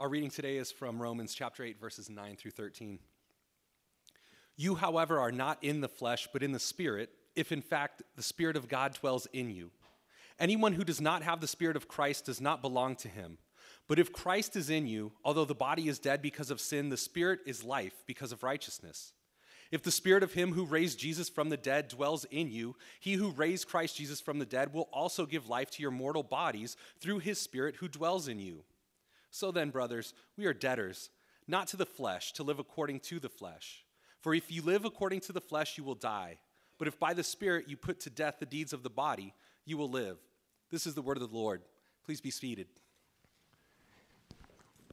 Our reading today is from Romans chapter 8, verses 9 through 13. You, however, are not in the flesh, but in the Spirit, if in fact the Spirit of God dwells in you. Anyone who does not have the Spirit of Christ does not belong to him. But if Christ is in you, although the body is dead because of sin, the Spirit is life because of righteousness. If the Spirit of him who raised Jesus from the dead dwells in you, he who raised Christ Jesus from the dead will also give life to your mortal bodies through his Spirit who dwells in you. So then, brothers, we are debtors, not to the flesh, to live according to the flesh. For if you live according to the flesh, you will die. But if by the Spirit you put to death the deeds of the body, you will live. This is the word of the Lord. Please be seated.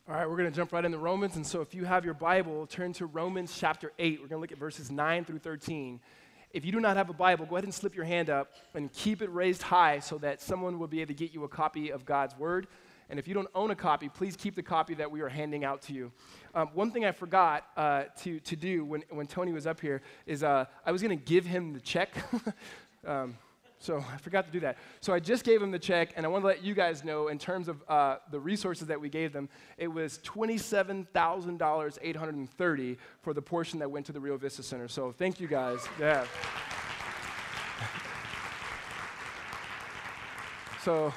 All right, we're going to jump right into Romans, and so if you have your Bible, turn to Romans chapter 8. We're going to look at verses 9 through 13. If you do not have a Bible, go ahead and slip your hand up and keep it raised high so that someone will be able to get you a copy of God's Word. And if you don't own a copy, please keep the copy that we are handing out to you. One thing I forgot to do when Tony was up here is I was going to give him the check. So I forgot to do that. So I just gave him the check, and I want to let you guys know in terms of the resources that we gave them, it was $27,830 for the portion that went to the Rio Vista Center. So thank you guys. Yeah. So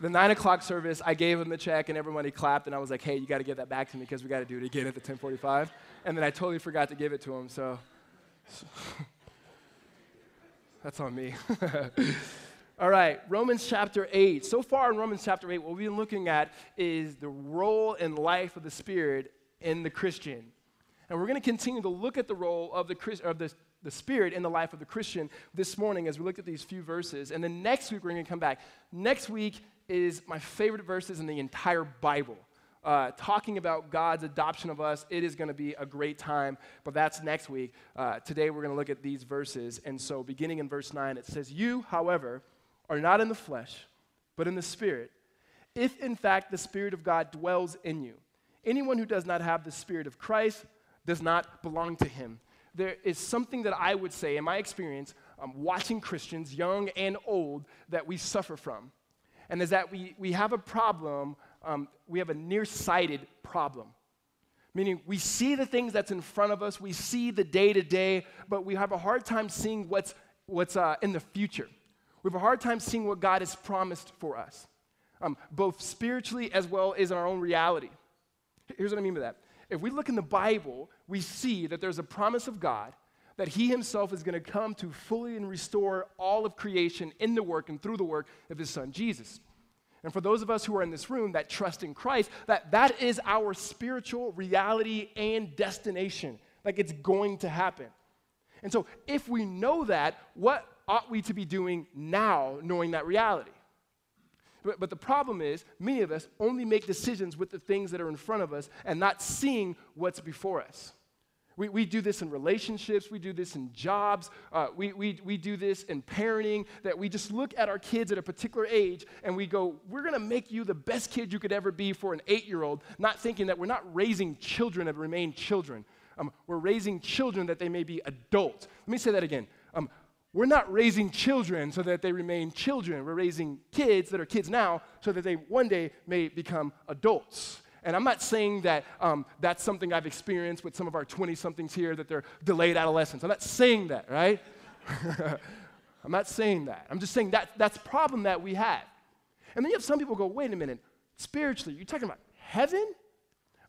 the 9 o'clock service, I gave him the check, and everybody clapped, and I was like, hey, you got to give that back to me because we got to do it again at the 10:45. And then I totally forgot to give it to him, so. That's on me. All right, Romans chapter 8. So far in Romans chapter 8, what we've been looking at is the role and life of the Spirit in the Christian. And we're going to continue to look at the role of the Spirit in the life of the Christian this morning as we look at these few verses. And then next week, we're going to come back. Next week is my favorite verses in the entire Bible. Talking about God's adoption of us, it is going to be a great time, but that's next week. Today we're going to look at these verses, and so beginning in verse 9, it says, You, however, are not in the flesh, but in the Spirit, if in fact the Spirit of God dwells in you. Anyone who does not have the Spirit of Christ does not belong to him. There is something that I would say, in my experience, watching Christians, young and old, that we suffer from, and is that we have a problem. We have a nearsighted problem, meaning we see the things that's in front of us, we see the day-to-day, but we have a hard time seeing what's in the future. We have a hard time seeing what God has promised for us, both spiritually as well as in our own reality. Here's what I mean by that. If we look in the Bible, we see that there's a promise of God that he himself is going to come to fully and restore all of creation in the work and through the work of his son, Jesus. And for those of us who are in this room that trust in Christ, that is our spiritual reality and destination. Like, it's going to happen. And so if we know that, what ought we to be doing now knowing that reality? But the problem is, many of us only make decisions with the things that are in front of us and not seeing what's before us. We do this in relationships, we do this in jobs, we do this in parenting, that we just look at our kids at a particular age and we go, we're going to make you the best kid you could ever be for an 8-year-old, not thinking that we're not raising children that remain children. We're raising children that they may be adults. Let me say that again. We're not raising children so that they remain children. We're raising kids that are kids now so that they one day may become adults. And I'm not saying that that's something I've experienced with some of our 20-somethings here, that they're delayed adolescents. I'm not saying that, right? I'm not saying that. I'm just saying that's a problem that we have. And then you have some people go, wait a minute, spiritually, you're talking about heaven?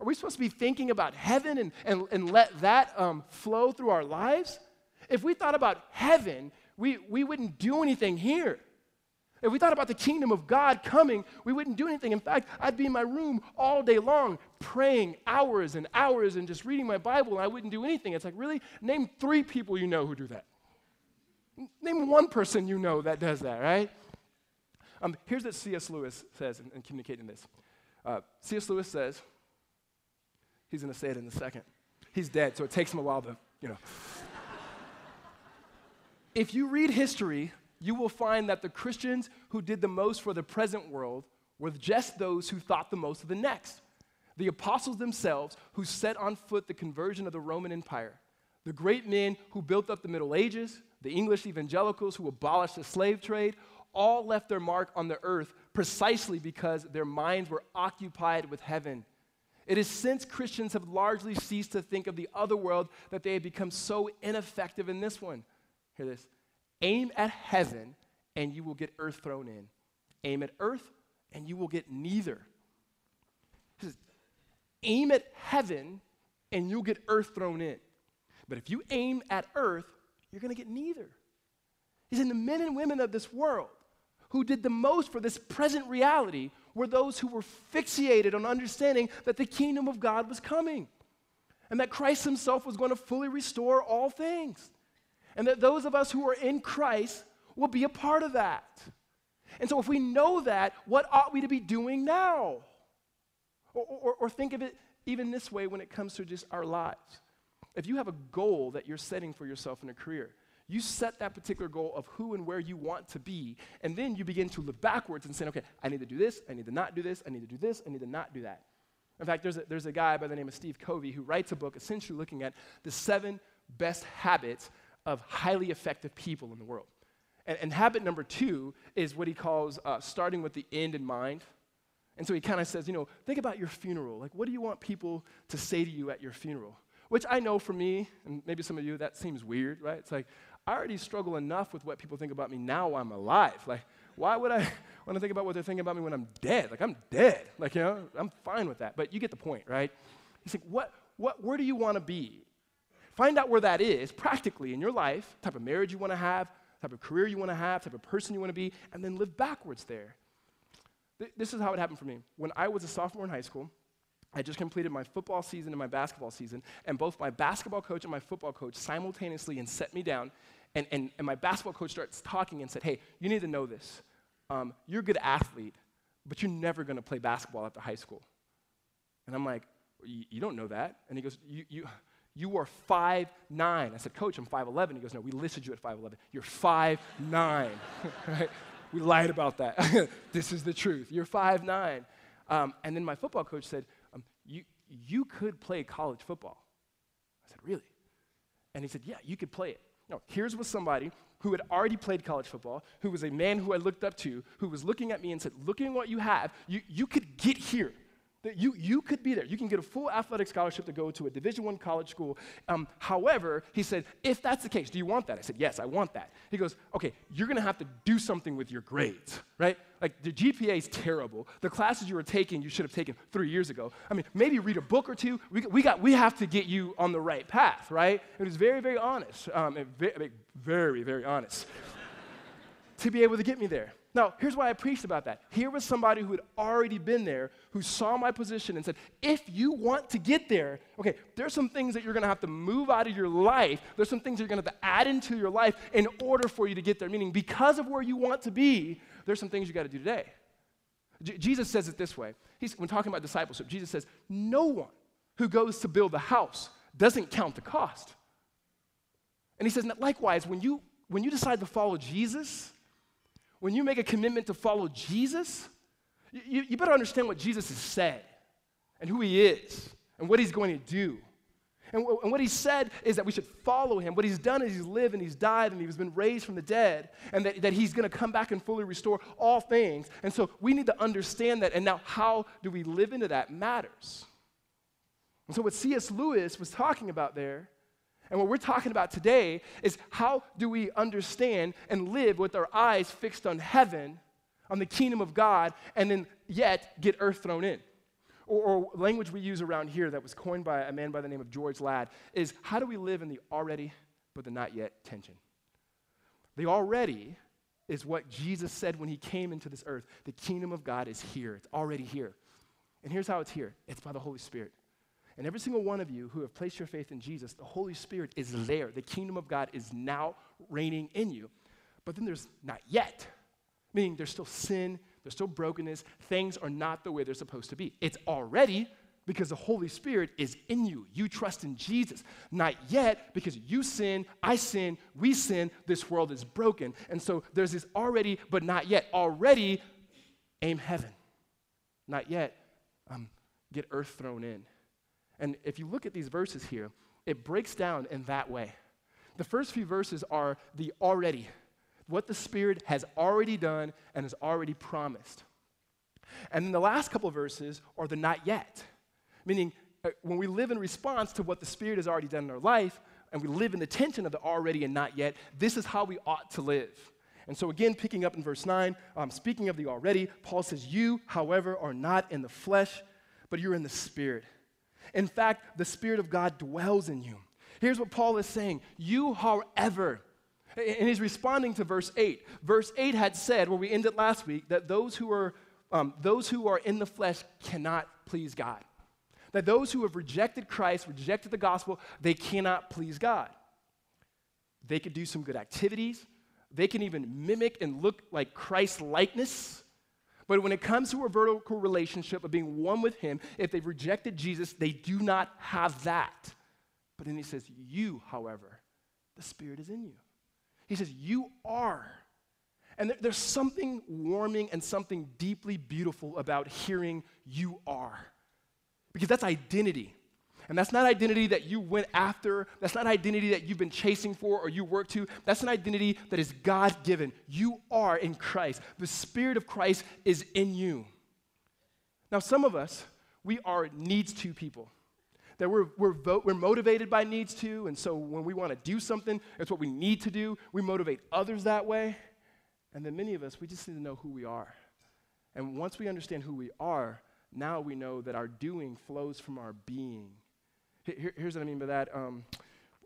Are we supposed to be thinking about heaven and let that flow through our lives? If we thought about heaven, we wouldn't do anything here. If we thought about the kingdom of God coming, we wouldn't do anything. In fact, I'd be in my room all day long praying hours and hours and just reading my Bible, and I wouldn't do anything. It's like, really? Name 3 people you know who do that. Name 1 person you know that does that, right? Here's what C.S. Lewis says in communicating this. C.S. Lewis says, he's going to say it in a second. He's dead, so it takes him a while to, If you read history, you will find that the Christians who did the most for the present world were just those who thought the most of the next. The apostles themselves who set on foot the conversion of the Roman Empire, the great men who built up the Middle Ages, the English evangelicals who abolished the slave trade, all left their mark on the earth precisely because their minds were occupied with heaven. It is since Christians have largely ceased to think of the other world that they have become so ineffective in this one. Hear this. Aim at heaven, and you will get earth thrown in. Aim at earth, and you will get neither. This is, aim at heaven, and you'll get earth thrown in. But if you aim at earth, you're going to get neither. He's in the men and women of this world who did the most for this present reality were those who were fixated on understanding that the kingdom of God was coming and that Christ himself was going to fully restore all things and that those of us who are in Christ will be a part of that. And so if we know that, what ought we to be doing now? Or think of it even this way when it comes to just our lives. If you have a goal that you're setting for yourself in a career, you set that particular goal of who and where you want to be, and then you begin to look backwards and say, okay, I need to do this, I need to not do this, I need to do this, I need to not do that. In fact, there's a guy by the name of Steve Covey who writes a book essentially looking at the 7 best habits of highly effective people in the world. And habit number 2 is what he calls starting with the end in mind. And so he kind of says, you know, think about your funeral. Like, what do you want people to say to you at your funeral? Which I know for me, and maybe some of you, that seems weird, right? It's like, I already struggle enough with what people think about me now I'm alive. Like, why would I want to think about what they're thinking about me when I'm dead? Like, I'm dead. Like, you know, I'm fine with that. But you get the point, right? He's like, where do you want to be? Find out where that is practically in your life, type of marriage you want to have, type of career you want to have, type of person you want to be, and then live backwards there. This is how it happened for me. When I was a sophomore in high school, I just completed my football season and my basketball season, and both my basketball coach and my football coach simultaneously set me down, and my basketball coach starts talking and said, hey, you need to know this. You're a good athlete, but you're never going to play basketball after high school. And I'm like, you don't know that. And he goes, you are 5'9". I said, Coach, I'm 5'11". He goes, no, we listed you at 5'11". You're 5'9". Right? We lied about that. This is the truth. You're 5'9". And then my football coach said, you could play college football. I said, really? And he said, yeah, you could play it. No, here's with somebody who had already played college football, who was a man who I looked up to, who was looking at me and said, look at what you have. You could get here. You could be there. You can get a full athletic scholarship to go to a Division I college school. However, he said, if that's the case, do you want that? I said, yes, I want that. He goes, okay, you're going to have to do something with your grades, right? Like, the GPA is terrible. The classes you were taking, you should have taken 3 years ago. I mean, maybe read a book or two. We have to get you on the right path, right? It was very, very honest. Very, very honest to be able to get me there. Now, here's why I preached about that. Here was somebody who had already been there, who saw my position and said, if you want to get there, okay, there's some things that you're going to have to move out of your life. There's some things you're going to have to add into your life in order for you to get there. Meaning, because of where you want to be, there's some things you got to do today. Jesus says it this way. When talking about discipleship, Jesus says, no one who goes to build a house doesn't count the cost. And he says, likewise, when you decide to follow Jesus, when you make a commitment to follow Jesus, you better understand what Jesus has said and who he is and what he's going to do. And what he said is that we should follow him. What he's done is he's lived and he's died and he's been raised from the dead, and that he's going to come back and fully restore all things. And so we need to understand that, and now how do we live into that matters. And so what C.S. Lewis was talking about there, and what we're talking about today, is how do we understand and live with our eyes fixed on heaven, on the kingdom of God, and then yet get earth thrown in. Or language we use around here that was coined by a man by the name of George Ladd is, how do we live in the already but the not yet tension? The already is what Jesus said when he came into this earth. The kingdom of God is here. It's already here. And here's how it's here. It's by the Holy Spirit. And every single one of you who have placed your faith in Jesus, the Holy Spirit is there. The kingdom of God is now reigning in you. But then there's not yet, meaning there's still sin, there's still brokenness. Things are not the way they're supposed to be. It's already because the Holy Spirit is in you. You trust in Jesus. Not yet because you sin, I sin, we sin, this world is broken. And so there's this already but not yet. Already, aim heaven. Not yet, get earth thrown in. And if you look at these verses here, it breaks down in that way. The first few verses are the already, what the Spirit has already done and has already promised. And then the last couple of verses are the not yet. Meaning, when we live in response to what the Spirit has already done in our life, and we live in the tension of the already and not yet, this is how we ought to live. And so again, picking up in verse 9, speaking of the already, Paul says, you, however, are not in the flesh, but you're in the Spirit. In fact, the Spirit of God dwells in you. Here's what Paul is saying. You, however, and he's responding to verse 8. Verse 8 had said, where we ended last week, that those who are in the flesh cannot please God. That those who have rejected Christ, rejected the gospel, they cannot please God. They could do some good activities. They can even mimic and look like Christ's likeness. But when it comes to a vertical relationship of being one with him, if they've rejected Jesus, they do not have that. But then he says, you, however, the Spirit is in you. He says, you are. And there's something warming and something deeply beautiful about hearing you are. Because that's identity. And that's not identity that you went after. That's not identity that you've been chasing for or you work to. That's an identity that is God-given. You are in Christ. The Spirit of Christ is in you. Now, some of us, we are needs-to people. That we're motivated by needs-to, and so when we want to do something, it's what we need to do. We motivate others that way. And then many of us, we just need to know who we are. And once we understand who we are, now we know that our doing flows from our being. Here's what I mean by that.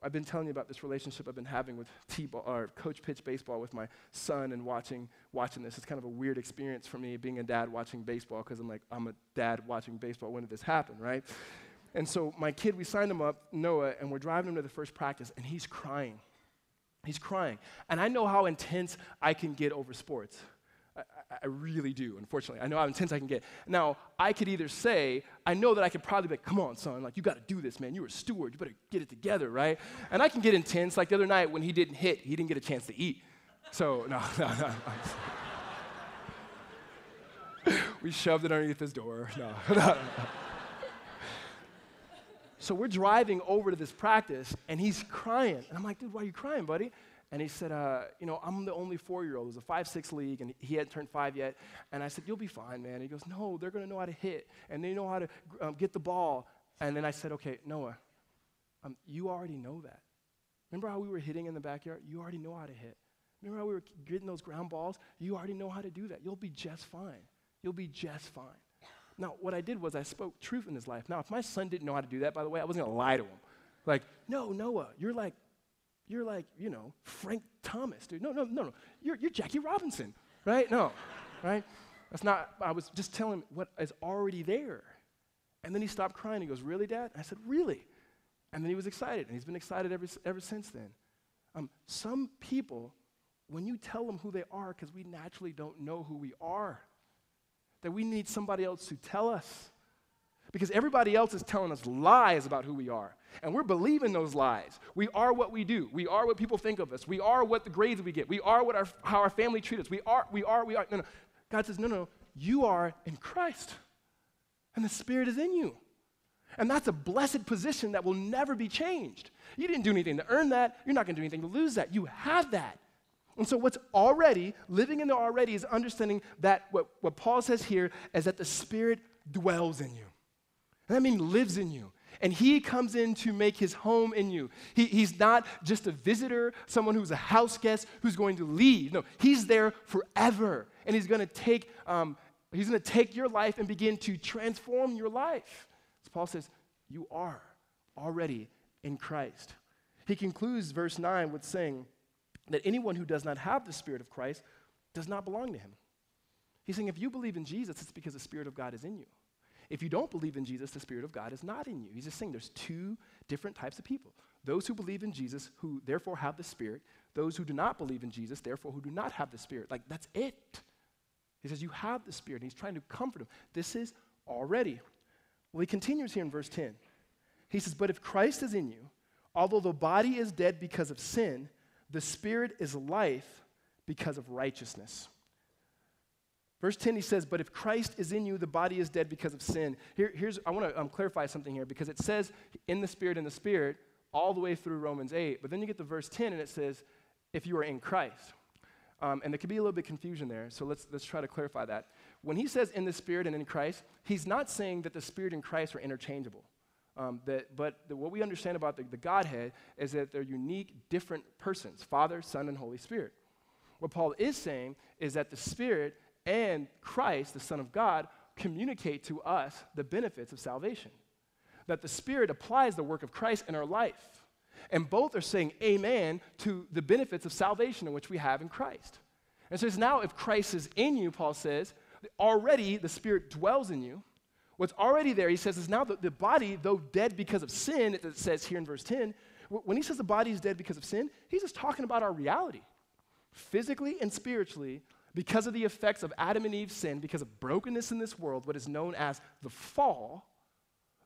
I've been telling you about this relationship I've been having with T-ball, or coach pitch baseball with my son, and watching this. It's kind of a weird experience for me being a dad watching baseball, because I'm like, I'm a dad watching baseball. When did this happen, right? And so my kid, we signed him up, Noah, and we're driving him to the first practice, and he's crying. He's crying. And I know how intense I can get over sports. I really do, unfortunately. I know how intense I can get. Now, I could either say, I know that I could probably be like, come on, son, like, you got to do this, man. You're a steward. You better get it together, right? And I can get intense. Like the other night when he didn't hit, he didn't get a chance to eat. So, no. We shoved it underneath his door. No. So we're driving over to this practice, and he's crying. And I'm like, dude, why are you crying, buddy? And he said, I'm the only 4-year-old. It was a 5-6 league, and he hadn't turned 5 yet. And I said, you'll be fine, man. And he goes, no, they're going to know how to hit, and they know how to get the ball. And then I said, okay, Noah, you already know that. Remember how we were hitting in the backyard? You already know how to hit. Remember how we were getting those ground balls? You already know how to do that. You'll be just fine. You'll be just fine. Now, what I did was I spoke truth in his life. Now, if my son didn't know how to do that, by the way, I wasn't going to lie to him. Like, no, Noah, you're like, you know, Frank Thomas, dude. No. You're Jackie Robinson, right? No, right? That's not, I was just telling him what is already there. And then he stopped crying. He goes, really, Dad? I said, really? And then he was excited, and he's been excited ever since then. Some people, when you tell them who they are, because we naturally don't know who we are, that we need somebody else to tell us. Because everybody else is telling us lies about who we are. And we're believing those lies. We are what we do. We are what people think of us. We are what the grades we get. We are what how our family treats us. We are. No. God says, no. You are in Christ. And the Spirit is in you. And that's a blessed position that will never be changed. You didn't do anything to earn that. You're not going to do anything to lose that. You have that. And so what's already, living in the already, is understanding that what Paul says here is that the Spirit dwells in you. And that means lives in you. And he comes in to make his home in you. He's not just a visitor, someone who's a house guest who's going to leave. No, he's there forever. And he's going to take your life and begin to transform your life. So Paul says, you are already in Christ. He concludes verse 9 with saying that anyone who does not have the Spirit of Christ does not belong to him. He's saying if you believe in Jesus, it's because the Spirit of God is in you. If you don't believe in Jesus, the Spirit of God is not in you. He's just saying there's two different types of people. Those who believe in Jesus, who therefore have the Spirit. Those who do not believe in Jesus, therefore who do not have the Spirit. Like, that's it. He says, you have the Spirit. And he's trying to comfort him. This is already. Well, he continues here in verse 10. He says, but if Christ is in you, although the body is dead because of sin, the Spirit is life because of righteousness. Verse 10, he says, but if Christ is in you, the body is dead because of sin. I want to clarify something here, because it says in the Spirit, all the way through Romans 8. But then you get to verse 10, and it says, if you are in Christ. And there could be a little bit of confusion there, so let's try to clarify that. When he says in the Spirit and in Christ, he's not saying that the Spirit and Christ are interchangeable. What we understand about the Godhead is that they're unique, different persons, Father, Son, and Holy Spirit. What Paul is saying is that the Spirit and Christ, the Son of God, communicate to us the benefits of salvation. That the Spirit applies the work of Christ in our life. And both are saying amen to the benefits of salvation in which we have in Christ. And so it's now if Christ is in you, Paul says, already the Spirit dwells in you. What's already there, he says, is now the body, though dead because of sin, it says here in verse 10, when he says the body is dead because of sin, he's just talking about our reality. Physically and spiritually, because of the effects of Adam and Eve's sin, because of brokenness in this world, what is known as the fall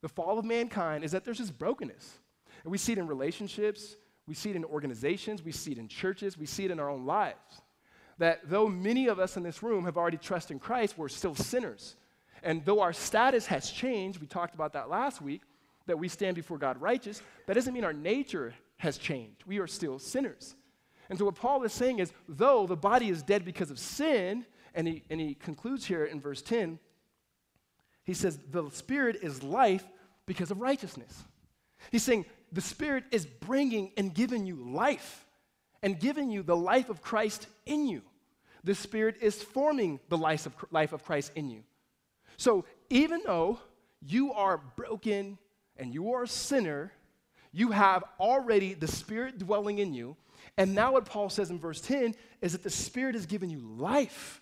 of mankind, is that there's just brokenness. And we see it in relationships, we see it in organizations, we see it in churches, we see it in our own lives. That though many of us in this room have already trusted in Christ, we're still sinners. And though our status has changed, we talked about that last week, that we stand before God righteous, that doesn't mean our nature has changed. We are still sinners. And so what Paul is saying is, though the body is dead because of sin, and he concludes here in verse 10, he says the Spirit is life because of righteousness. He's saying the Spirit is bringing and giving you life and giving you the life of Christ in you. The Spirit is forming the life of Christ in you. So even though you are broken and you are a sinner, you have already the Spirit dwelling in you. And now what Paul says in verse 10 is that the Spirit has given you life.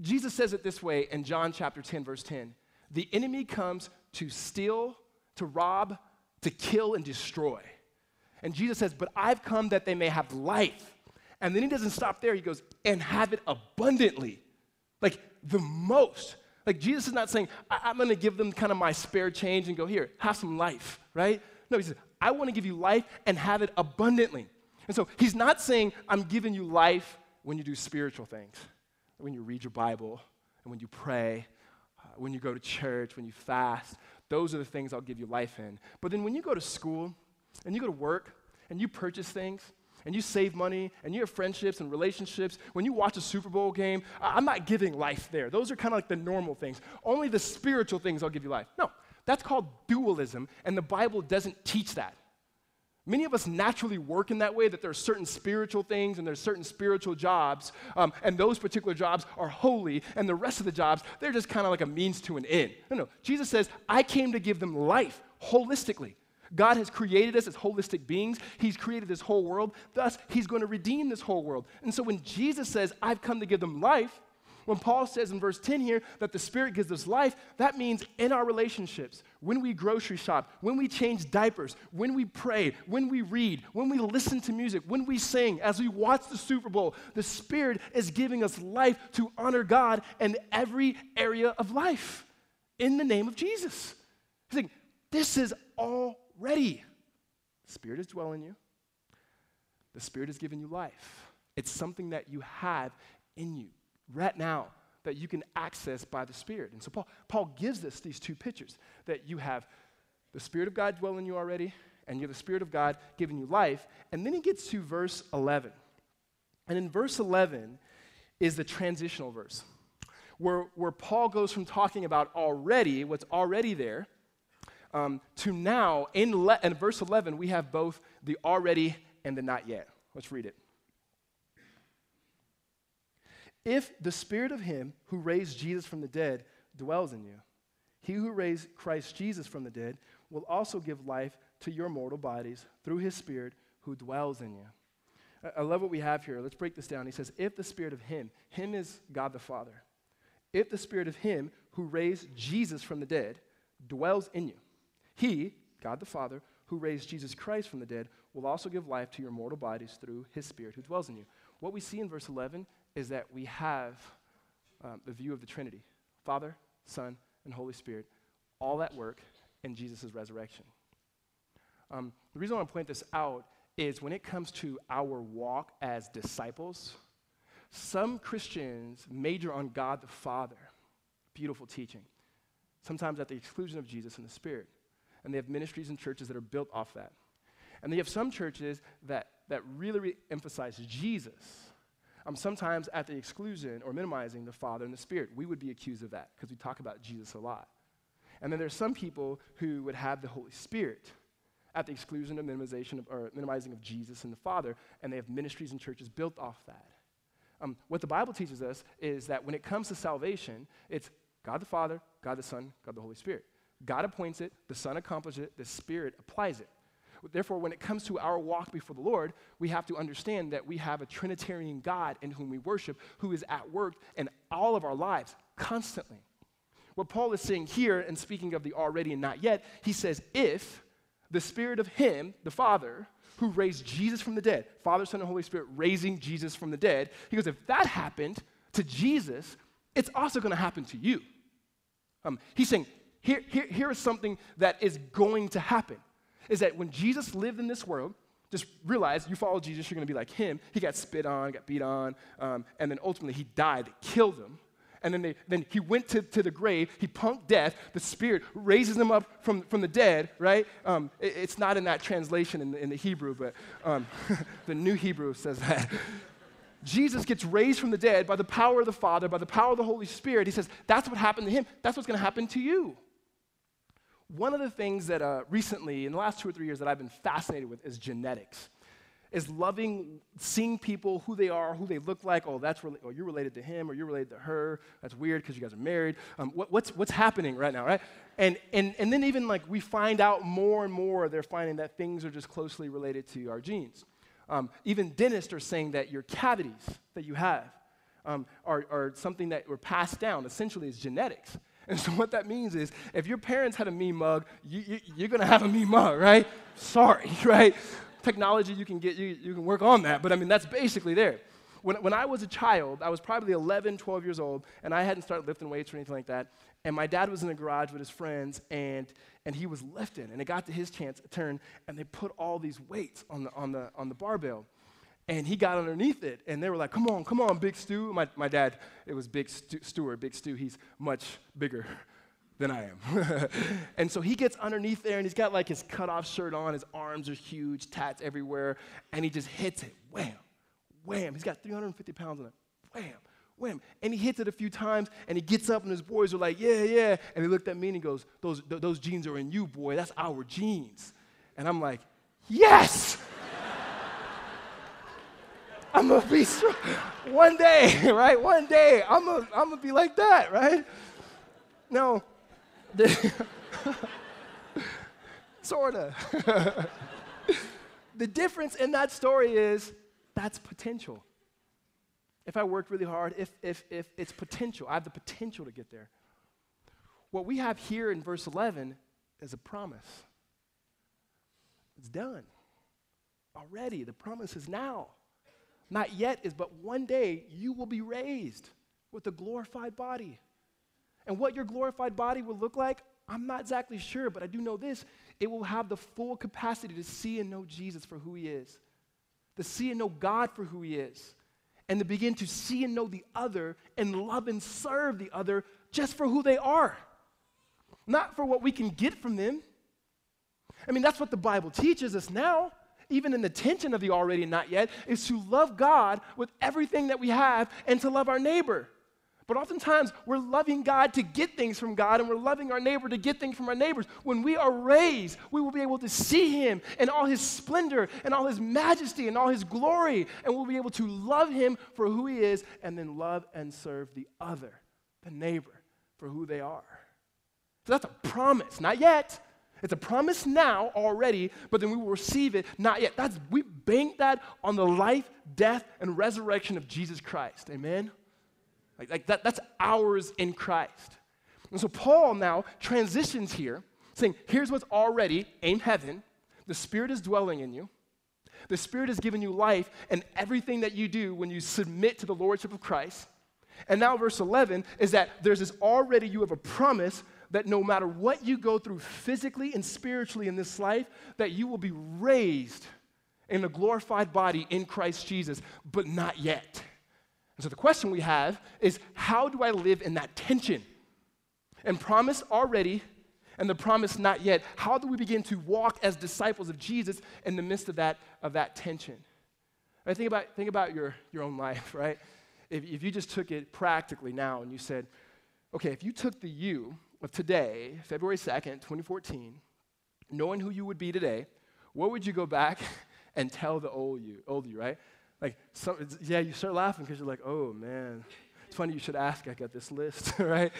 Jesus says it this way in John chapter 10, verse 10. The enemy comes to steal, to rob, to kill, and destroy. And Jesus says, but I've come that they may have life. And then he doesn't stop there. He goes, and have it abundantly. Like the most. Like Jesus is not saying, I'm going to give them kind of my spare change and go, here, have some life, right? No, he says, I want to give you life and have it abundantly. And so he's not saying, I'm giving you life when you do spiritual things, when you read your Bible, and when you pray, when you go to church, when you fast. Those are the things I'll give you life in. But then when you go to school, and you go to work, and you purchase things, and you save money, and you have friendships and relationships, when you watch a Super Bowl game, I'm not giving life there. Those are kind of like the normal things. Only the spiritual things I'll give you life. No, that's called dualism, and the Bible doesn't teach that. Many of us naturally work in that way, that there are certain spiritual things and there are certain spiritual jobs, and those particular jobs are holy, and the rest of the jobs, they're just kind of like a means to an end. No. Jesus says, I came to give them life holistically. God has created us as holistic beings. He's created this whole world. Thus, he's going to redeem this whole world. And so when Jesus says, I've come to give them life, when Paul says in verse 10 here that the Spirit gives us life, that means in our relationships, when we grocery shop, when we change diapers, when we pray, when we read, when we listen to music, when we sing, as we watch the Super Bowl, the Spirit is giving us life to honor God in every area of life in the name of Jesus. He's saying, this is already. The Spirit is dwelling in you. The Spirit is giving you life. It's something that you have in you right now that you can access by the Spirit. And so Paul gives us these two pictures, that you have the Spirit of God dwelling in you already, and you have the Spirit of God giving you life. And then he gets to verse 11. And in verse 11 is the transitional verse, where Paul goes from talking about already, what's already there, to now, in verse 11, we have both the already and the not yet. Let's read it. If the Spirit of him who raised Jesus from the dead dwells in you, he who raised Christ Jesus from the dead will also give life to your mortal bodies through his Spirit who dwells in you. I love what we have here. Let's break this down. He says, if the Spirit of him is God the Father. If the Spirit of him who raised Jesus from the dead dwells in you, he, God the Father, who raised Jesus Christ from the dead, will also give life to your mortal bodies through his Spirit who dwells in you. What we see in verse 11 is that we have the view of the Trinity, Father, Son, and Holy Spirit, all at work in Jesus' resurrection. The reason I want to point this out is when it comes to our walk as disciples, some Christians major on God the Father, beautiful teaching, sometimes at the exclusion of Jesus and the Spirit. And they have ministries and churches that are built off that. And they have some churches that really emphasize Jesus, sometimes at the exclusion or minimizing the Father and the Spirit. We would be accused of that because we talk about Jesus a lot. And then there's some people who would have the Holy Spirit at the exclusion of minimizing of Jesus and the Father, and they have ministries and churches built off that. What the Bible teaches us is that when it comes to salvation, it's God the Father, God the Son, God the Holy Spirit. God appoints it, the Son accomplishes it, the Spirit applies it. Therefore, when it comes to our walk before the Lord, we have to understand that we have a Trinitarian God in whom we worship, who is at work in all of our lives constantly. What Paul is saying here, and speaking of the already and not yet, he says, if the Spirit of him, the Father, who raised Jesus from the dead, Father, Son, and Holy Spirit raising Jesus from the dead, he goes, if that happened to Jesus, it's also going to happen to you. He's saying, here is something that is going to happen. Is that when Jesus lived in this world, just realize you follow Jesus, you're going to be like him. He got spit on, got beat on, and then ultimately he died, killed him. And then he went to the grave, he punked death, the Spirit raises him up from the dead, right? It's not in that translation in the Hebrew, but the New Hebrew says that. Jesus gets raised from the dead by the power of the Father, by the power of the Holy Spirit. He says, that's what happened to him. That's what's going to happen to you. One of the things that recently, in the last 2 or 3 years, that I've been fascinated with is genetics, is seeing people, who they are, who they look like. Oh, you're related to him, or you're related to her. That's weird because you guys are married. What's happening right now, right? And then even like we find out more and more, they're finding that things are just closely related to our genes. Even dentists are saying that your cavities that you have are something that were passed down, essentially is genetics. And so what that means is if your parents had a mean mug, you're going to have a mean mug, right? Sorry, right? Technology, you can work on that, but I mean, that's basically there. When I was a child, I was probably 11, 12 years old, and I hadn't started lifting weights or anything like that, and my dad was in the garage with his friends, and he was lifting, and it got to his turn, and they put all these weights on the barbell, and he got underneath it, and they were like, come on, Big Stu. My dad, it was Stuart, Big Stu, he's much bigger than I am. And so he gets underneath there, and he's got like his cutoff shirt on, his arms are huge, tats everywhere, and he just hits it, wham, wham. He's got 350 pounds on it, wham, wham. And he hits it a few times, and he gets up, and his boys are like, yeah, yeah. And he looked at me, and he goes, those genes are in you, boy. That's our genes. And I'm like, yes! I'm going to be strong. One day, right? One day, I'm going to be like that, right? No. Sorta. The difference in that story is that's potential. If I worked really hard, if it's potential, I have the potential to get there. What we have here in verse 11 is a promise. It's done. Already, the promise is now. Not yet is, but one day you will be raised with a glorified body. And what your glorified body will look like, I'm not exactly sure, but I do know this. It will have the full capacity to see and know Jesus for who he is, to see and know God for who he is, and to begin to see and know the other and love and serve the other just for who they are, not for what we can get from them. I mean, that's what the Bible teaches us now, even in the tension of the already and not yet, is to love God with everything that we have and to love our neighbor. But oftentimes, we're loving God to get things from God, and we're loving our neighbor to get things from our neighbors. When we are raised, we will be able to see him in all his splendor and all his majesty and all his glory, and we'll be able to love him for who he is and then love and serve the other, the neighbor, for who they are. So that's a promise. Not yet. It's a promise now already, but then we will receive it. Not yet. We bank that on the life, death, and resurrection of Jesus Christ. Amen? Like that's ours in Christ. And so Paul now transitions here, saying, here's what's already in heaven. The Spirit is dwelling in you. The Spirit has given you life and everything that you do when you submit to the Lordship of Christ. And now verse 11 is that there's this already, you have a promise that no matter what you go through physically and spiritually in this life, that you will be raised in a glorified body in Christ Jesus, but not yet. And so the question we have is, how do I live in that tension? And promise already, and the promise not yet. How do we begin to walk as disciples of Jesus in the midst of that tension? Right, think about your own life, right? If you just took it practically now and you said, okay, if you took the you of today, February 2nd, 2014, knowing who you would be today, what would you go back and tell the old you, right? Like, you start laughing because you're like, oh, man, it's funny you should ask. I got this list, right?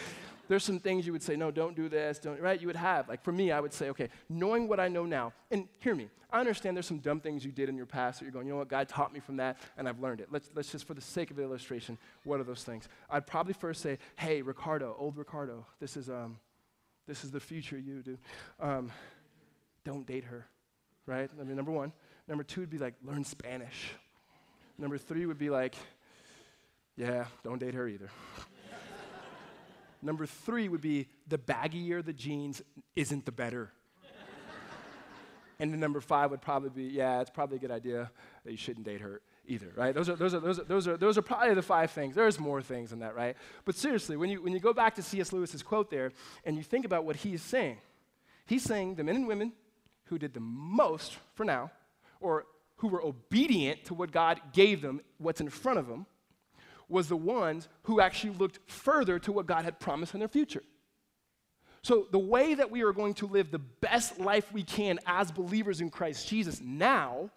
There's some things you would say, no, don't do this, don't, right? You would have, like for me, I would say, okay, knowing what I know now, and hear me, I understand there's some dumb things you did in your past that you're going, you know what, God taught me from that, and I've learned it. Let's just, for the sake of illustration, what are those things? I'd probably first say, hey, Ricardo, old Ricardo, this is the future you, dude. Don't date her, right? I mean, number one. Number two would be like, learn Spanish. Number three would be like, yeah, don't date her either. Number three would be, the baggier the jeans isn't the better. And then number five would probably be, yeah, it's probably a good idea that you shouldn't date her either, right? Those are probably the five things. There's more things than that, right? But seriously, when you go back to C.S. Lewis's quote there, and you think about what he's saying the men and women who did the most for now, or who were obedient to what God gave them, what's in front of them, was the ones who actually looked further to what God had promised in their future. So the way that we are going to live the best life we can as believers in Christ Jesus now,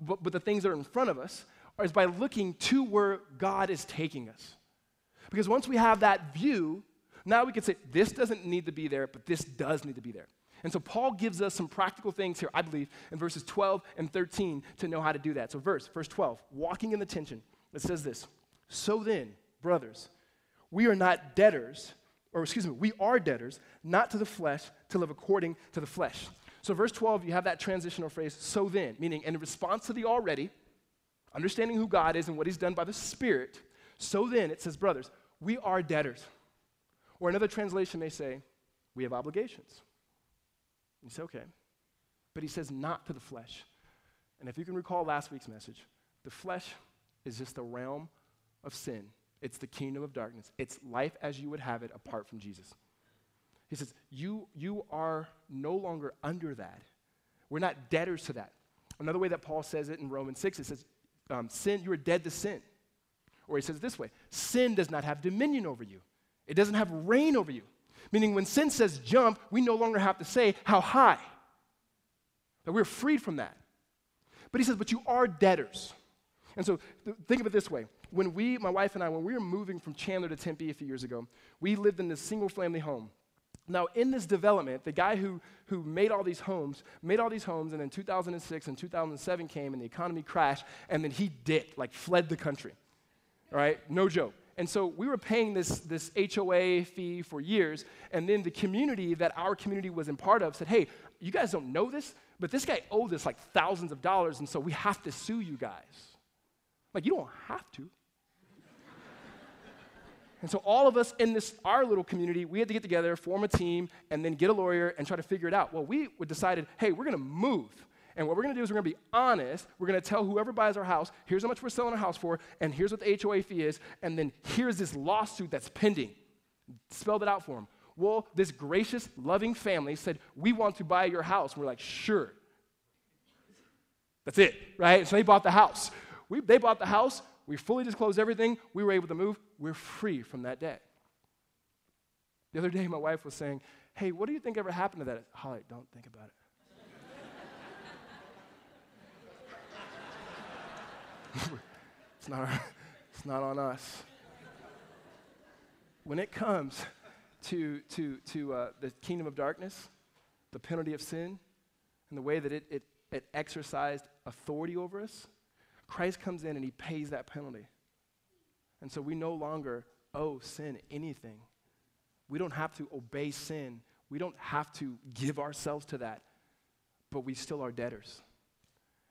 but the things that are in front of us, is by looking to where God is taking us. Because once we have that view, now we can say, this doesn't need to be there, but this does need to be there. And so Paul gives us some practical things here, I believe, in verses 12 and 13 to know how to do that. So verse 12, walking in the tension, it says this. So then, brothers, we are debtors, not to the flesh, to live according to the flesh. So verse 12, you have that transitional phrase, so then, meaning in response to the already, understanding who God is and what he's done by the Spirit, so then, it says, brothers, we are debtors. Or another translation may say, we have obligations. You say, okay. But he says, not to the flesh. And if you can recall last week's message, the flesh is just the realm of sin. It's the kingdom of darkness. It's life as you would have it apart from Jesus. He says, you are no longer under that. We're not debtors to that. Another way that Paul says it in Romans 6, it says, sin, you are dead to sin. Or he says it this way, sin does not have dominion over you. It doesn't have reign over you. Meaning when sin says jump, we no longer have to say how high. That we're freed from that. But he says, but you are debtors. And so think of it this way. My wife and I, when we were moving from Chandler to Tempe a few years ago, we lived in this single-family home. Now, in this development, the guy who made all these homes, and then 2006 and 2007 came, and the economy crashed, and then he fled the country, all right? No joke. And so we were paying this HOA fee for years, and then the community that our community was in part of said, hey, you guys don't know this, but this guy owed us thousands of dollars, and so we have to sue you guys. You don't have to. And so all of us in our little community, we had to get together, form a team, and then get a lawyer and try to figure it out. Well, we decided, hey, we're going to move. And what we're going to do is we're going to be honest. We're going to tell whoever buys our house, here's how much we're selling our house for, and here's what the HOA fee is, and then here's this lawsuit that's pending. Spelled it out for them. Well, this gracious, loving family said, we want to buy your house. And we're like, sure. That's it, right? And so they bought the house. They bought the house, we fully disclosed everything, we were able to move, we're free from that debt. The other day, my wife was saying, hey, what do you think ever happened to that? Holly, don't think about it. It's not on us. When it comes to the kingdom of darkness, the penalty of sin, and the way that it exercised authority over us, Christ comes in and he pays that penalty. And so we no longer owe sin anything. We don't have to obey sin. We don't have to give ourselves to that. But we still are debtors.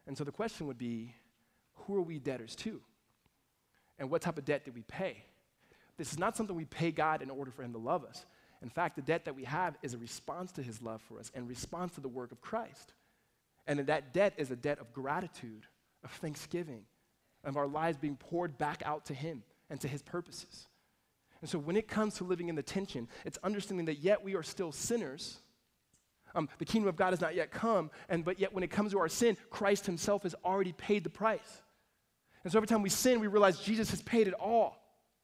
And so the question would be, who are we debtors to? And what type of debt did we pay? This is not something we pay God in order for him to love us. In fact, the debt that we have is a response to his love for us and response to the work of Christ. And that debt is a debt of gratitude, of thanksgiving, of our lives being poured back out to him and to his purposes. And so when it comes to living in the tension, it's understanding that yet we are still sinners. The kingdom of God has not yet come, but yet when it comes to our sin, Christ himself has already paid the price. And so every time we sin, we realize Jesus has paid it all.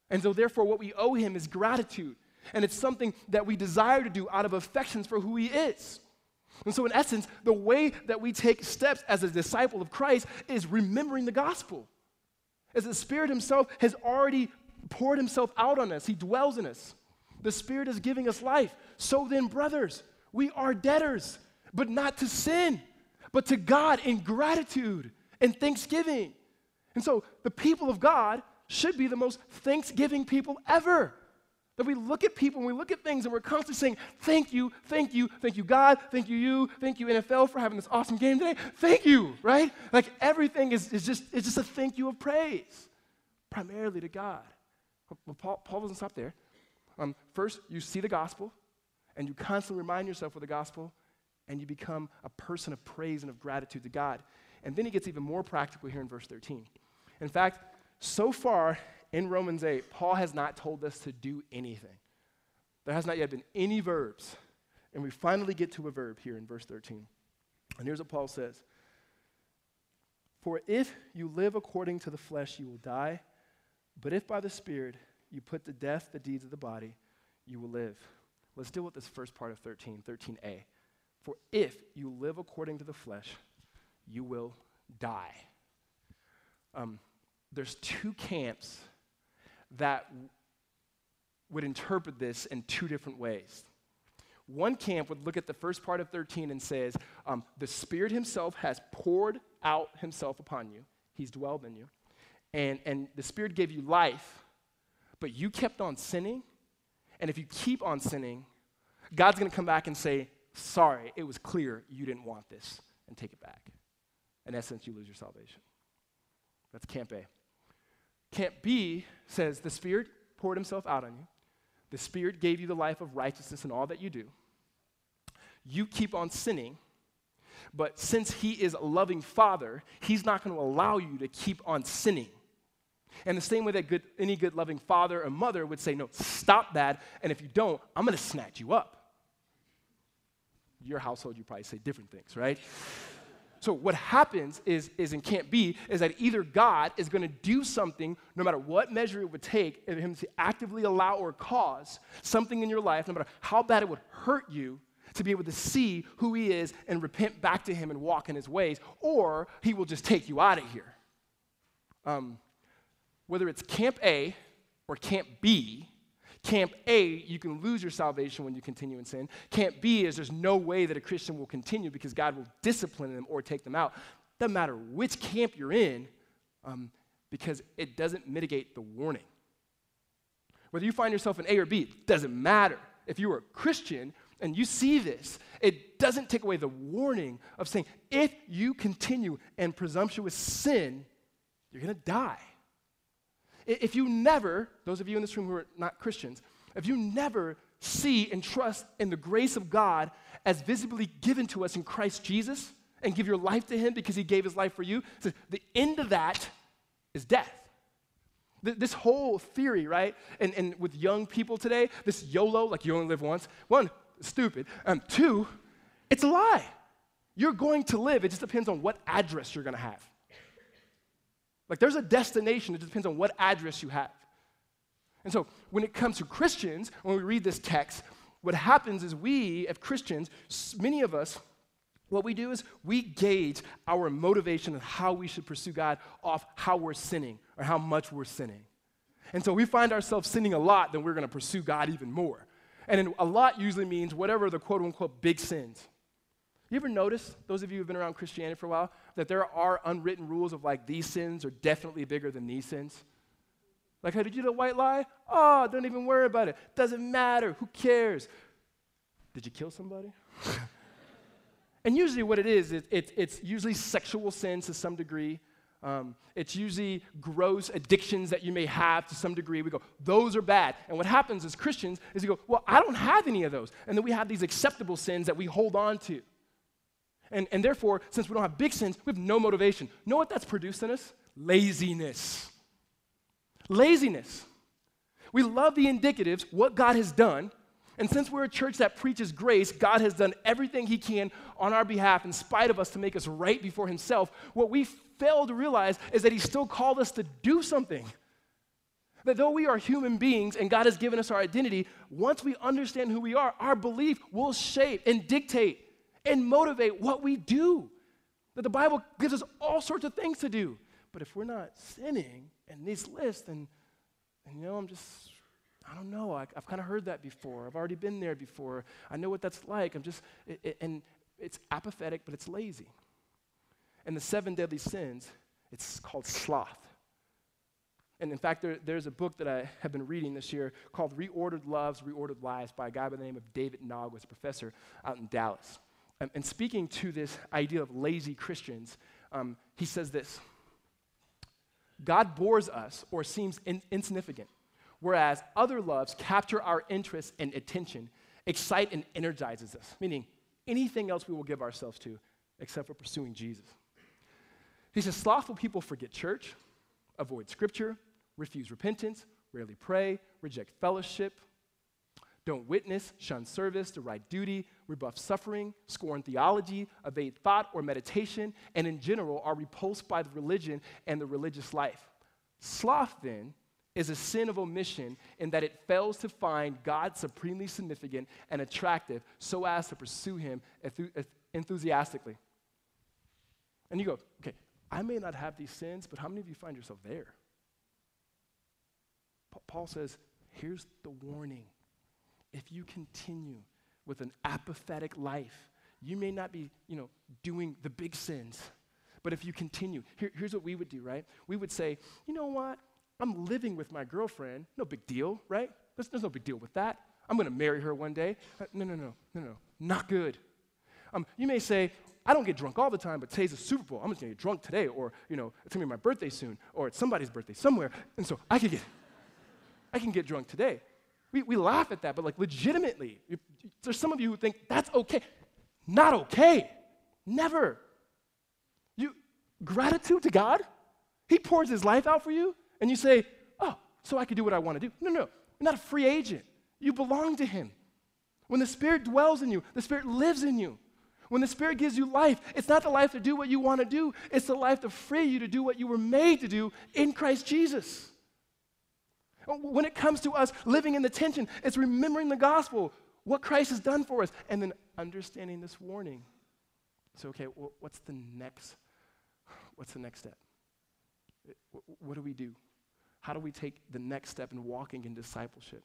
And so therefore what we owe him is gratitude. And it's something that we desire to do out of affections for who he is. And so in essence, the way that we take steps as a disciple of Christ is remembering the gospel. As the Spirit himself has already poured himself out on us. He dwells in us. The Spirit is giving us life. So then, brothers, we are debtors, but not to sin, but to God in gratitude and thanksgiving. And so the people of God should be the most thanksgiving people ever. That we look at people and we look at things and we're constantly saying, thank you, thank you, thank you, God, thank you, thank you, NFL, for having this awesome game today. Thank you, right? Like everything is just a thank you of praise, primarily to God. But Paul doesn't stop there. First, you see the gospel, and you constantly remind yourself of the gospel, and you become a person of praise and of gratitude to God. And then he gets even more practical here in verse 13. In fact, so far in Romans 8, Paul has not told us to do anything. There has not yet been any verbs. And we finally get to a verb here in verse 13. And here's what Paul says. For if you live according to the flesh, you will die. But if by the Spirit you put to death the deeds of the body, you will live. Let's deal with this first part of 13, 13a. For if you live according to the flesh, you will die. There's two camps that would interpret this in two different ways. One camp would look at the first part of 13 and says, the Spirit himself has poured out himself upon you. He's dwelled in you. And the Spirit gave you life, but you kept on sinning. And if you keep on sinning, God's going to come back and say, sorry, it was clear you didn't want this, and take it back. In essence, you lose your salvation. That's camp A. Camp B says the Spirit poured himself out on you. The Spirit gave you the life of righteousness in all that you do. You keep on sinning, but since he is a loving Father, he's not going to allow you to keep on sinning. And the same way that any good loving father or mother would say, no, stop that, and if you don't, I'm going to snatch you up. Your household, you probably say different things, right? So what happens is in camp B is that either God is going to do something, no matter what measure it would take, for him to actively allow or cause something in your life, no matter how bad it would hurt you, to be able to see who he is and repent back to him and walk in his ways, or he will just take you out of here. Whether it's camp A or camp B, camp A, you can lose your salvation when you continue in sin. Camp B is there's no way that a Christian will continue because God will discipline them or take them out. Doesn't matter which camp you're in, because it doesn't mitigate the warning. Whether you find yourself in A or B, it doesn't matter. If you are a Christian and you see this, it doesn't take away the warning of saying, if you continue in presumptuous sin, you're going to die. If you never, those of you in this room who are not Christians, if you never see and trust in the grace of God as visibly given to us in Christ Jesus and give your life to him because he gave his life for you, the end of that is death. This whole theory, right, and with young people today, this YOLO, like you only live once, one, stupid, two, it's a lie. You're going to live. It just depends on what address you're going to have. Like there's a destination, it depends on what address you have. And so when it comes to Christians, when we read this text, what happens is we, as Christians, many of us, what we do is we gauge our motivation and how we should pursue God off how we're sinning or how much we're sinning. And so we find ourselves sinning a lot, then we're going to pursue God even more. And then a lot usually means whatever the quote-unquote big sins. You ever notice, those of you who've been around Christianity for a while, that there are unwritten rules of like, these sins are definitely bigger than these sins? Like, hey, did you do a white lie? Oh, don't even worry about it. Doesn't matter. Who cares? Did you kill somebody? And usually what it is it's usually sexual sins to some degree. It's usually gross addictions that you may have to some degree. We go, those are bad. And what happens as Christians is we go, well, I don't have any of those. And then we have these acceptable sins that we hold on to. And therefore, since we don't have big sins, we have no motivation. You know what that's produced in us? Laziness. Laziness. We love the indicatives, what God has done, And since we're a church that preaches grace, God has done everything he can on our behalf in spite of us to make us right before himself. What we fail to realize is that he still called us to do something. That though we are human beings and God has given us our identity, once we understand who we are, our belief will shape and dictate and motivate what we do. That the Bible gives us all sorts of things to do. But if we're not sinning in this list, then you know, I don't know. I've kind of heard that before. I've already been there before. I know what that's like. And it's apathetic, but it's lazy. And the 7 deadly sins, it's called sloth. And in fact, there's a book that I have been reading this year called Reordered Loves, Reordered Lives by a guy by the name of David Naugle, who's a professor out in Dallas. And speaking to this idea of lazy Christians, he says this: God bores us or seems insignificant, whereas other loves capture our interest and attention, excite and energizes us, meaning anything else we will give ourselves to except for pursuing Jesus. He says, slothful people forget church, avoid scripture, refuse repentance, rarely pray, reject fellowship, don't witness, shun service, deride duty, rebuff suffering, scorn theology, evade thought or meditation, and in general are repulsed by the religion and the religious life. Sloth, then, is a sin of omission in that it fails to find God supremely significant and attractive so as to pursue him enthusiastically. And you go, okay, I may not have these sins, but how many of you find yourself there? Paul says, here's the warning. If you continue with an apathetic life, you may not be, doing the big sins, but if you continue, here's what we would do, right? We would say, you know what? I'm living with my girlfriend. No big deal, right? There's no big deal with that. I'm going to marry her one day. No. Not good. You may say, I don't get drunk all the time, but today's the Super Bowl. I'm just going to get drunk today, or, it's going to be my birthday soon, or it's somebody's birthday somewhere, and so I can get drunk today. We laugh at that, but legitimately, there's some of you who think that's okay. Not okay. Never. Gratitude to God? He pours his life out for you? And you say, oh, so I can do what I want to do. No, you're not a free agent. You belong to him. When the Spirit dwells in you, the Spirit lives in you. When the Spirit gives you life, it's not the life to do what you want to do. It's the life to free you to do what you were made to do in Christ Jesus. When it comes to us living in the tension, it's remembering the gospel, what Christ has done for us, and then understanding this warning. So, okay, well, what's the next step? What do we do? How do we take the next step in walking in discipleship?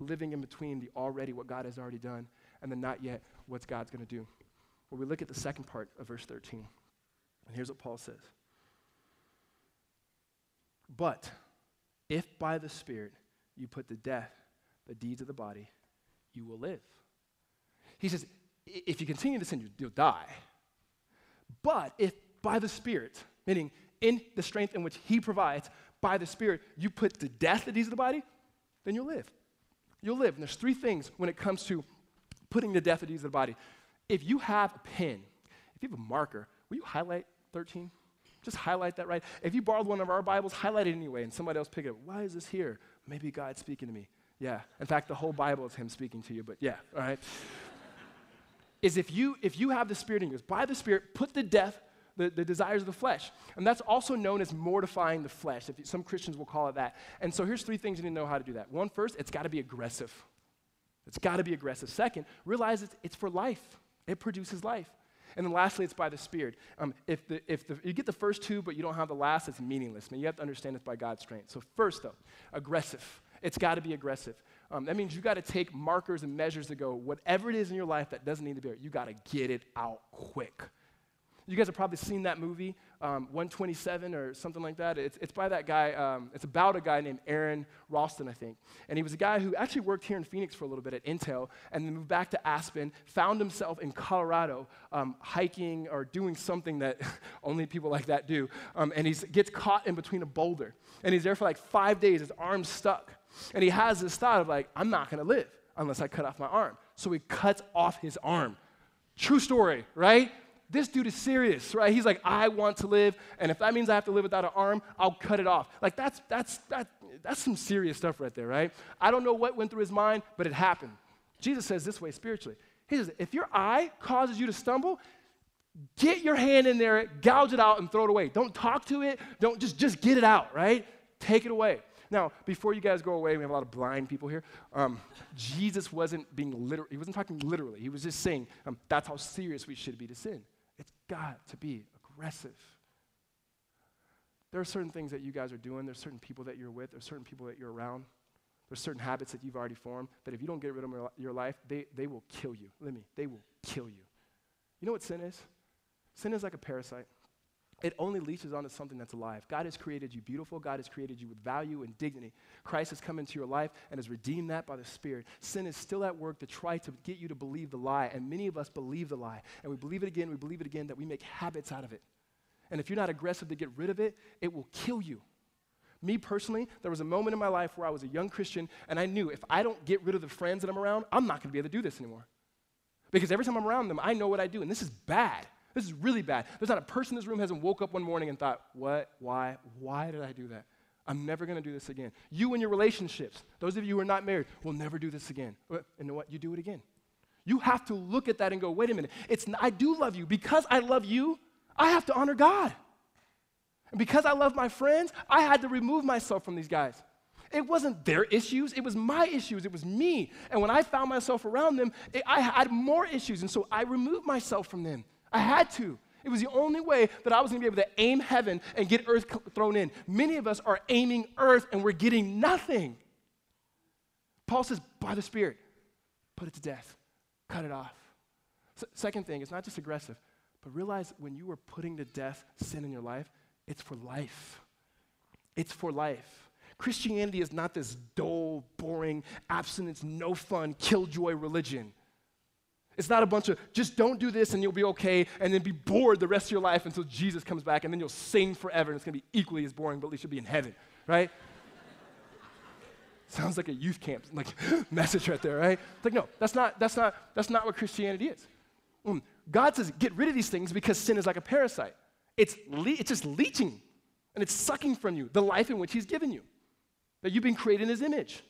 Living in between the already, what God has already done, and the not yet, what God's going to do. Well, we look at the second part of verse 13. And here's what Paul says. But if by the Spirit you put to death the deeds of the body, you will live. He says, if you continue to sin, you'll die. But if by the Spirit, meaning in the strength in which he provides, by the Spirit, you put to death the deeds of the body, then you'll live. You'll live. And there's 3 things when it comes to putting to death the deeds of the body. If you have a pen, if you have a marker, will you highlight 13? Just highlight that, right? If you borrowed one of our Bibles, highlight it anyway, and somebody else pick it up. Why is this here? Maybe God's speaking to me. Yeah. In fact, the whole Bible is him speaking to you, but yeah, all right? Is if you have the Spirit in you, by the Spirit, put to death the desires of the flesh. And that's also known as mortifying the flesh. Some Christians will call it that. And so here's 3 things you need to know how to do that. 1, first, it's got to be aggressive. It's got to be aggressive. 2nd, realize it's for life. It produces life. And then lastly, it's by the Spirit. If you get the first 2, but you don't have the last, it's meaningless. You have to understand it's by God's strength. So first, though, aggressive. It's got to be aggressive. That means you got to take markers and measures to go, whatever it is in your life that doesn't need to be there, you got to get it out quick. You guys have probably seen that movie, 127 or something like that. It's by that guy, it's about a guy named Aaron Ralston, I think. And he was a guy who actually worked here in Phoenix for a little bit at Intel and then moved back to Aspen, found himself in Colorado hiking or doing something that only people like that do. And he gets caught in between a boulder. And he's there for 5 days, his arm's stuck. And he has this thought of I'm not going to live unless I cut off my arm. So he cuts off his arm. True story, right? This dude is serious, right? He's I want to live, and if that means I have to live without an arm, I'll cut it off. That's some serious stuff right there, right? I don't know what went through his mind, but it happened. Jesus says this way spiritually. He says, if your eye causes you to stumble, get your hand in there, gouge it out, and throw it away. Don't talk to it. Don't just get it out, right? Take it away. Now, before you guys go away, we have a lot of blind people here. Jesus wasn't being literal. He wasn't talking literally. He was just saying that's how serious we should be to sin. It's got to be aggressive. There are certain things that you guys are doing. There's certain people that you're with. There's certain people that you're around. There's certain habits that you've already formed that if you don't get rid of them in your life, they will kill you. They will kill you. You know what sin is? Sin is like a parasite. It only leeches onto something that's alive. God has created you beautiful. God has created you with value and dignity. Christ has come into your life and has redeemed that by the Spirit. Sin is still at work to try to get you to believe the lie, and many of us believe the lie, and we believe it again, that we make habits out of it. And if you're not aggressive to get rid of it, it will kill you. Me personally, there was a moment in my life where I was a young Christian, and I knew if I don't get rid of the friends that I'm around, I'm not going to be able to do this anymore. Because every time I'm around them, I know what I do, and this is bad. This is really bad. There's not a person in this room hasn't woke up one morning and thought, what, why did I do that? I'm never going to do this again. You and your relationships, those of you who are not married, will never do this again. And you know what? You do it again. You have to look at that and go, wait a minute. I do love you. Because I love you, I have to honor God. And because I love my friends, I had to remove myself from these guys. It wasn't their issues. It was my issues. It was me. And when I found myself around them, I had more issues. And so I removed myself from them. I had to. It was the only way that I was going to be able to aim heaven and get earth thrown in. Many of us are aiming earth and we're getting nothing. Paul says, by the Spirit, put it to death. Cut it off. Second thing, it's not just aggressive, but realize when you are putting to death sin in your life, it's for life. It's for life. Christianity is not this dull, boring, abstinence, no fun, killjoy religion. It's not a bunch of just don't do this and you'll be okay and then be bored the rest of your life until Jesus comes back and then you'll sing forever and it's going to be equally as boring, but at least you'll be in heaven, right? Sounds like a youth camp like message right there, right? It's like, no, that's not what Christianity is. God says get rid of these things because sin is like a parasite. It's just leeching and it's sucking from you the life in which he's given you, that you've been created in his image.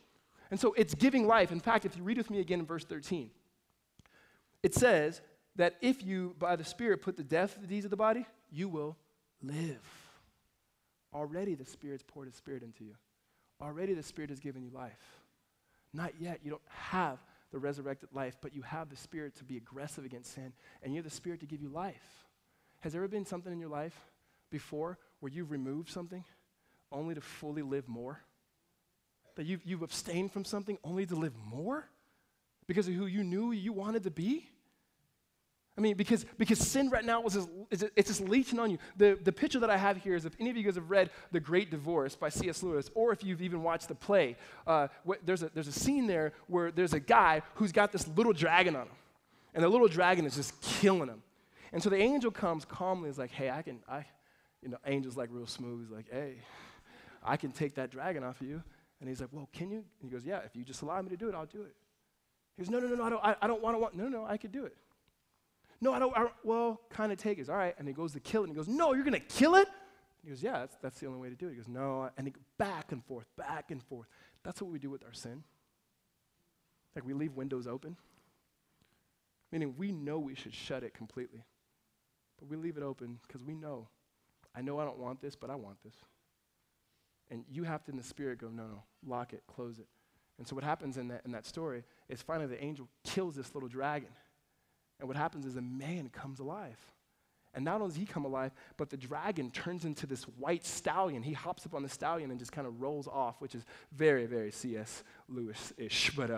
And so it's giving life. In fact, if you read with me again in verse 13, it says that if you, by the Spirit, put to death the deeds of the body, you will live. Already the Spirit's poured his Spirit into you. Already the Spirit has given you life. Not yet. You don't have the resurrected life, but you have the Spirit to be aggressive against sin, and you have the Spirit to give you life. Has there ever been something in your life before where you've removed something only to fully live more? That you've abstained from something only to live more? Because of who you knew you wanted to be? I mean, because sin right now it's just leeching on you. The picture that I have here is if any of you guys have read The Great Divorce by C.S. Lewis, or if you've even watched the play, there's a scene there where there's a guy who's got this little dragon on him, and the little dragon is just killing him. And so the angel comes calmly and is like, hey, angel's like real smooth. He's like, hey, I can take that dragon off of you. And he's like, well, can you? And he goes, yeah, if you just allow me to do it, I'll do it. He goes, no, I don't want to. No, I could do it. No, I don't, kind of take it. All right. And he goes to kill it. And he goes, no, you're going to kill it? And he goes, yeah, that's the only way to do it. He goes, no. And he goes back and forth. That's what we do with our sin. Like we leave windows open. Meaning we know we should shut it completely. But we leave it open because we know. I know I don't want this, but I want this. And you have to, in the Spirit, go, no, lock it, close it. And so what happens in that story is finally the angel kills this little dragon. And what happens is a man comes alive. And not only does he come alive, but the dragon turns into this white stallion. He hops up on the stallion and just kind of rolls off, which is very, very C.S. Lewis-ish. But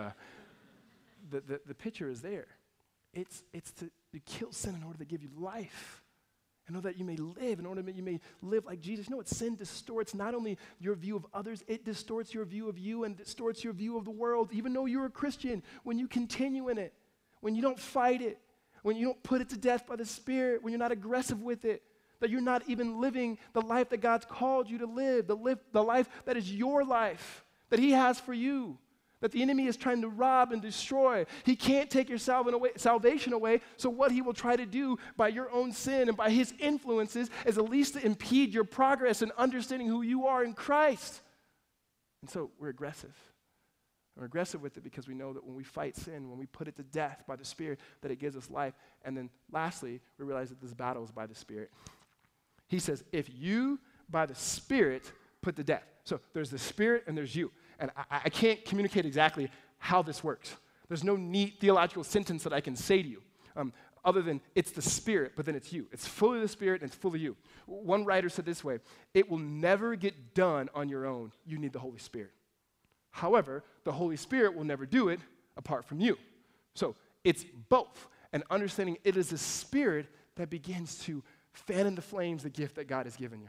the picture is there. It's to kill sin in order to give you life. In order that you may live, in order that you may live like Jesus. You know what? Sin distorts not only your view of others, it distorts your view of you and distorts your view of the world, even though you're a Christian. When you continue in it, when you don't fight it, when you don't put it to death by the Spirit, when you're not aggressive with it, that you're not even living the life that God's called you to live, the life that is your life, that he has for you, that the enemy is trying to rob and destroy. He can't take your salvation away, so what he will try to do by your own sin and by his influences is at least to impede your progress in understanding who you are in Christ. And so we're aggressive. And we're aggressive with it because we know that when we fight sin, when we put it to death by the Spirit, that it gives us life. And then lastly, we realize that this battle is by the Spirit. He says, if you, by the Spirit, put to death. So there's the Spirit and there's you. And I can't communicate exactly how this works. There's no neat theological sentence that I can say to you, other than it's the Spirit, but then it's you. It's fully the Spirit and it's fully you. One writer said this way, it will never get done on your own. You need the Holy Spirit. However, the Holy Spirit will never do it apart from you. So it's both. And understanding it is the Spirit that begins to fan into flames the gift that God has given you.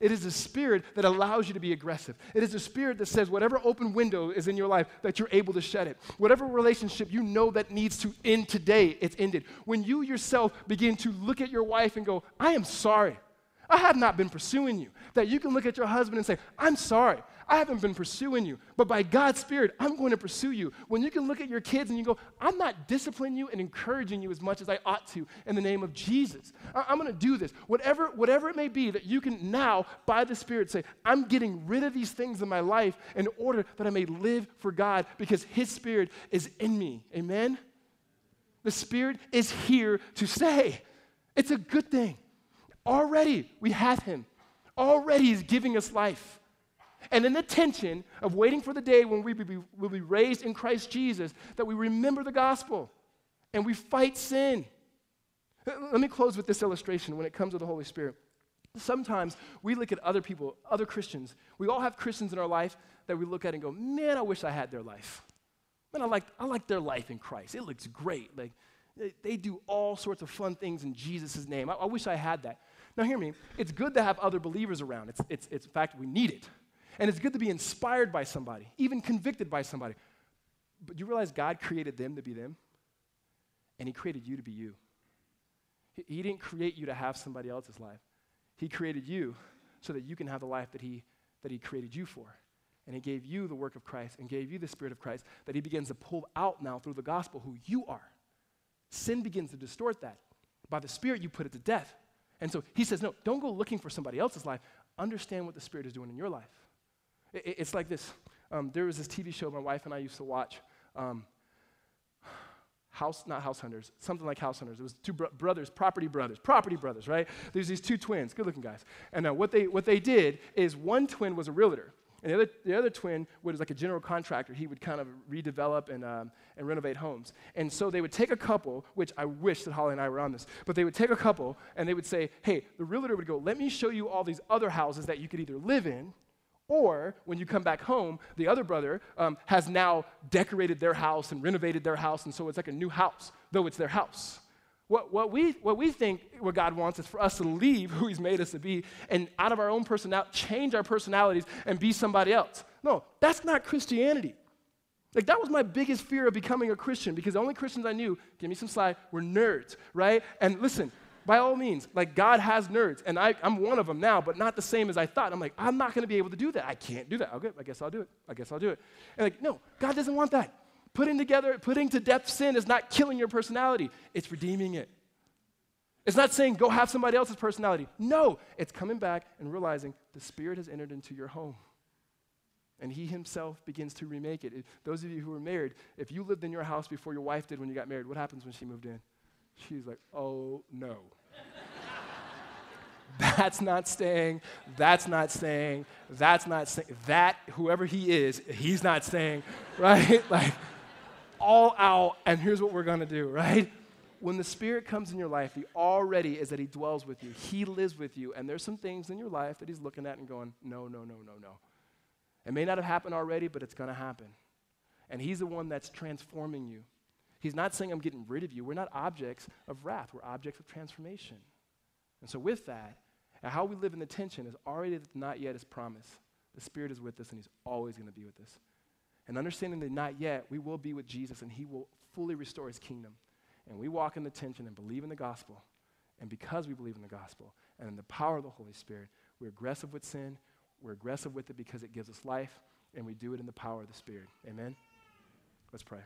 It is the Spirit that allows you to be aggressive. It is the Spirit that says whatever open window is in your life, that you're able to shut it. Whatever relationship you know that needs to end today, it's ended. When you yourself begin to look at your wife and go, I am sorry. I have not been pursuing you. That you can look at your husband and say, I'm sorry. I haven't been pursuing you. But by God's Spirit, I'm going to pursue you. When you can look at your kids and you go, I'm not disciplining you and encouraging you as much as I ought to in the name of Jesus. I'm going to do this. Whatever it may be that you can now, by the Spirit, say, I'm getting rid of these things in my life in order that I may live for God because His Spirit is in me. Amen? The Spirit is here to stay. It's a good thing. Already we have Him. Already He's giving us life. And in the tension of waiting for the day when we will be raised in Christ Jesus, that we remember the gospel and we fight sin. Let me close with this illustration when it comes to the Holy Spirit. Sometimes we look at other people, other Christians. We all have Christians in our life that we look at and go, man, I wish I had their life. Man, I like their life in Christ. It looks great. Like they do all sorts of fun things in Jesus' name. I wish I had that. Now hear me. It's good to have other believers around. It's in fact, we need it. And it's good to be inspired by somebody, even convicted by somebody. But you realize God created them to be them, and He created you to be you. He didn't create you to have somebody else's life. He created you so that you can have the life that He created you for. And He gave you the work of Christ and gave you the Spirit of Christ that He begins to pull out now through the gospel who you are. Sin begins to distort that. By the Spirit, you put it to death. And so He says, no, don't go looking for somebody else's life. Understand what the Spirit is doing in your life. It's like this. There was this TV show my wife and I used to watch, something like House Hunters. It was two brothers, property brothers, right? There's these two twins, good-looking guys. And what they did is one twin was a realtor, and the other twin was like a general contractor. He would kind of redevelop and renovate homes. And so they would take a couple, which I wish that Holly and I were on this, but they would take a couple, and they would say, hey, the realtor would go, let me show you all these other houses that you could either live in, or when you come back home, the other brother has now decorated their house and renovated their house, and so it's like a new house, though it's their house. What we think what God wants is for us to leave who He's made us to be and out of our own personality, change our personalities and be somebody else. No, that's not Christianity. Like, that was my biggest fear of becoming a Christian, because the only Christians I knew, give me some slide, were nerds, right? And listen, by all means, like, God has nerds, and I'm one of them now, but not the same as I thought. I'm like, I'm not going to be able to do that. I can't do that. Okay, I guess I'll do it. And like, no, God doesn't want that. Putting to death sin is not killing your personality. It's redeeming it. It's not saying go have somebody else's personality. No, it's coming back and realizing the Spirit has entered into your home, and He Himself begins to remake it. Those of you who are married, if you lived in your house before your wife did when you got married, what happens when she moved in? She's like, oh, no. That's not staying. That, whoever he is, he's not staying, right? Like, all out, and here's what we're going to do, right? When the Spirit comes in your life, the already is that He dwells with you. He lives with you, and there's some things in your life that He's looking at and going, no. It may not have happened already, but it's going to happen. And He's the one that's transforming you. He's not saying, I'm getting rid of you. We're not objects of wrath. We're objects of transformation. And so with that, how we live in the tension is already not yet is promise. The Spirit is with us, and He's always going to be with us. And understanding that not yet, we will be with Jesus, and He will fully restore His kingdom. And we walk in the tension and believe in the gospel. And because we believe in the gospel and in the power of the Holy Spirit, we're aggressive with sin. We're aggressive with it because it gives us life, and we do it in the power of the Spirit. Amen? Let's pray.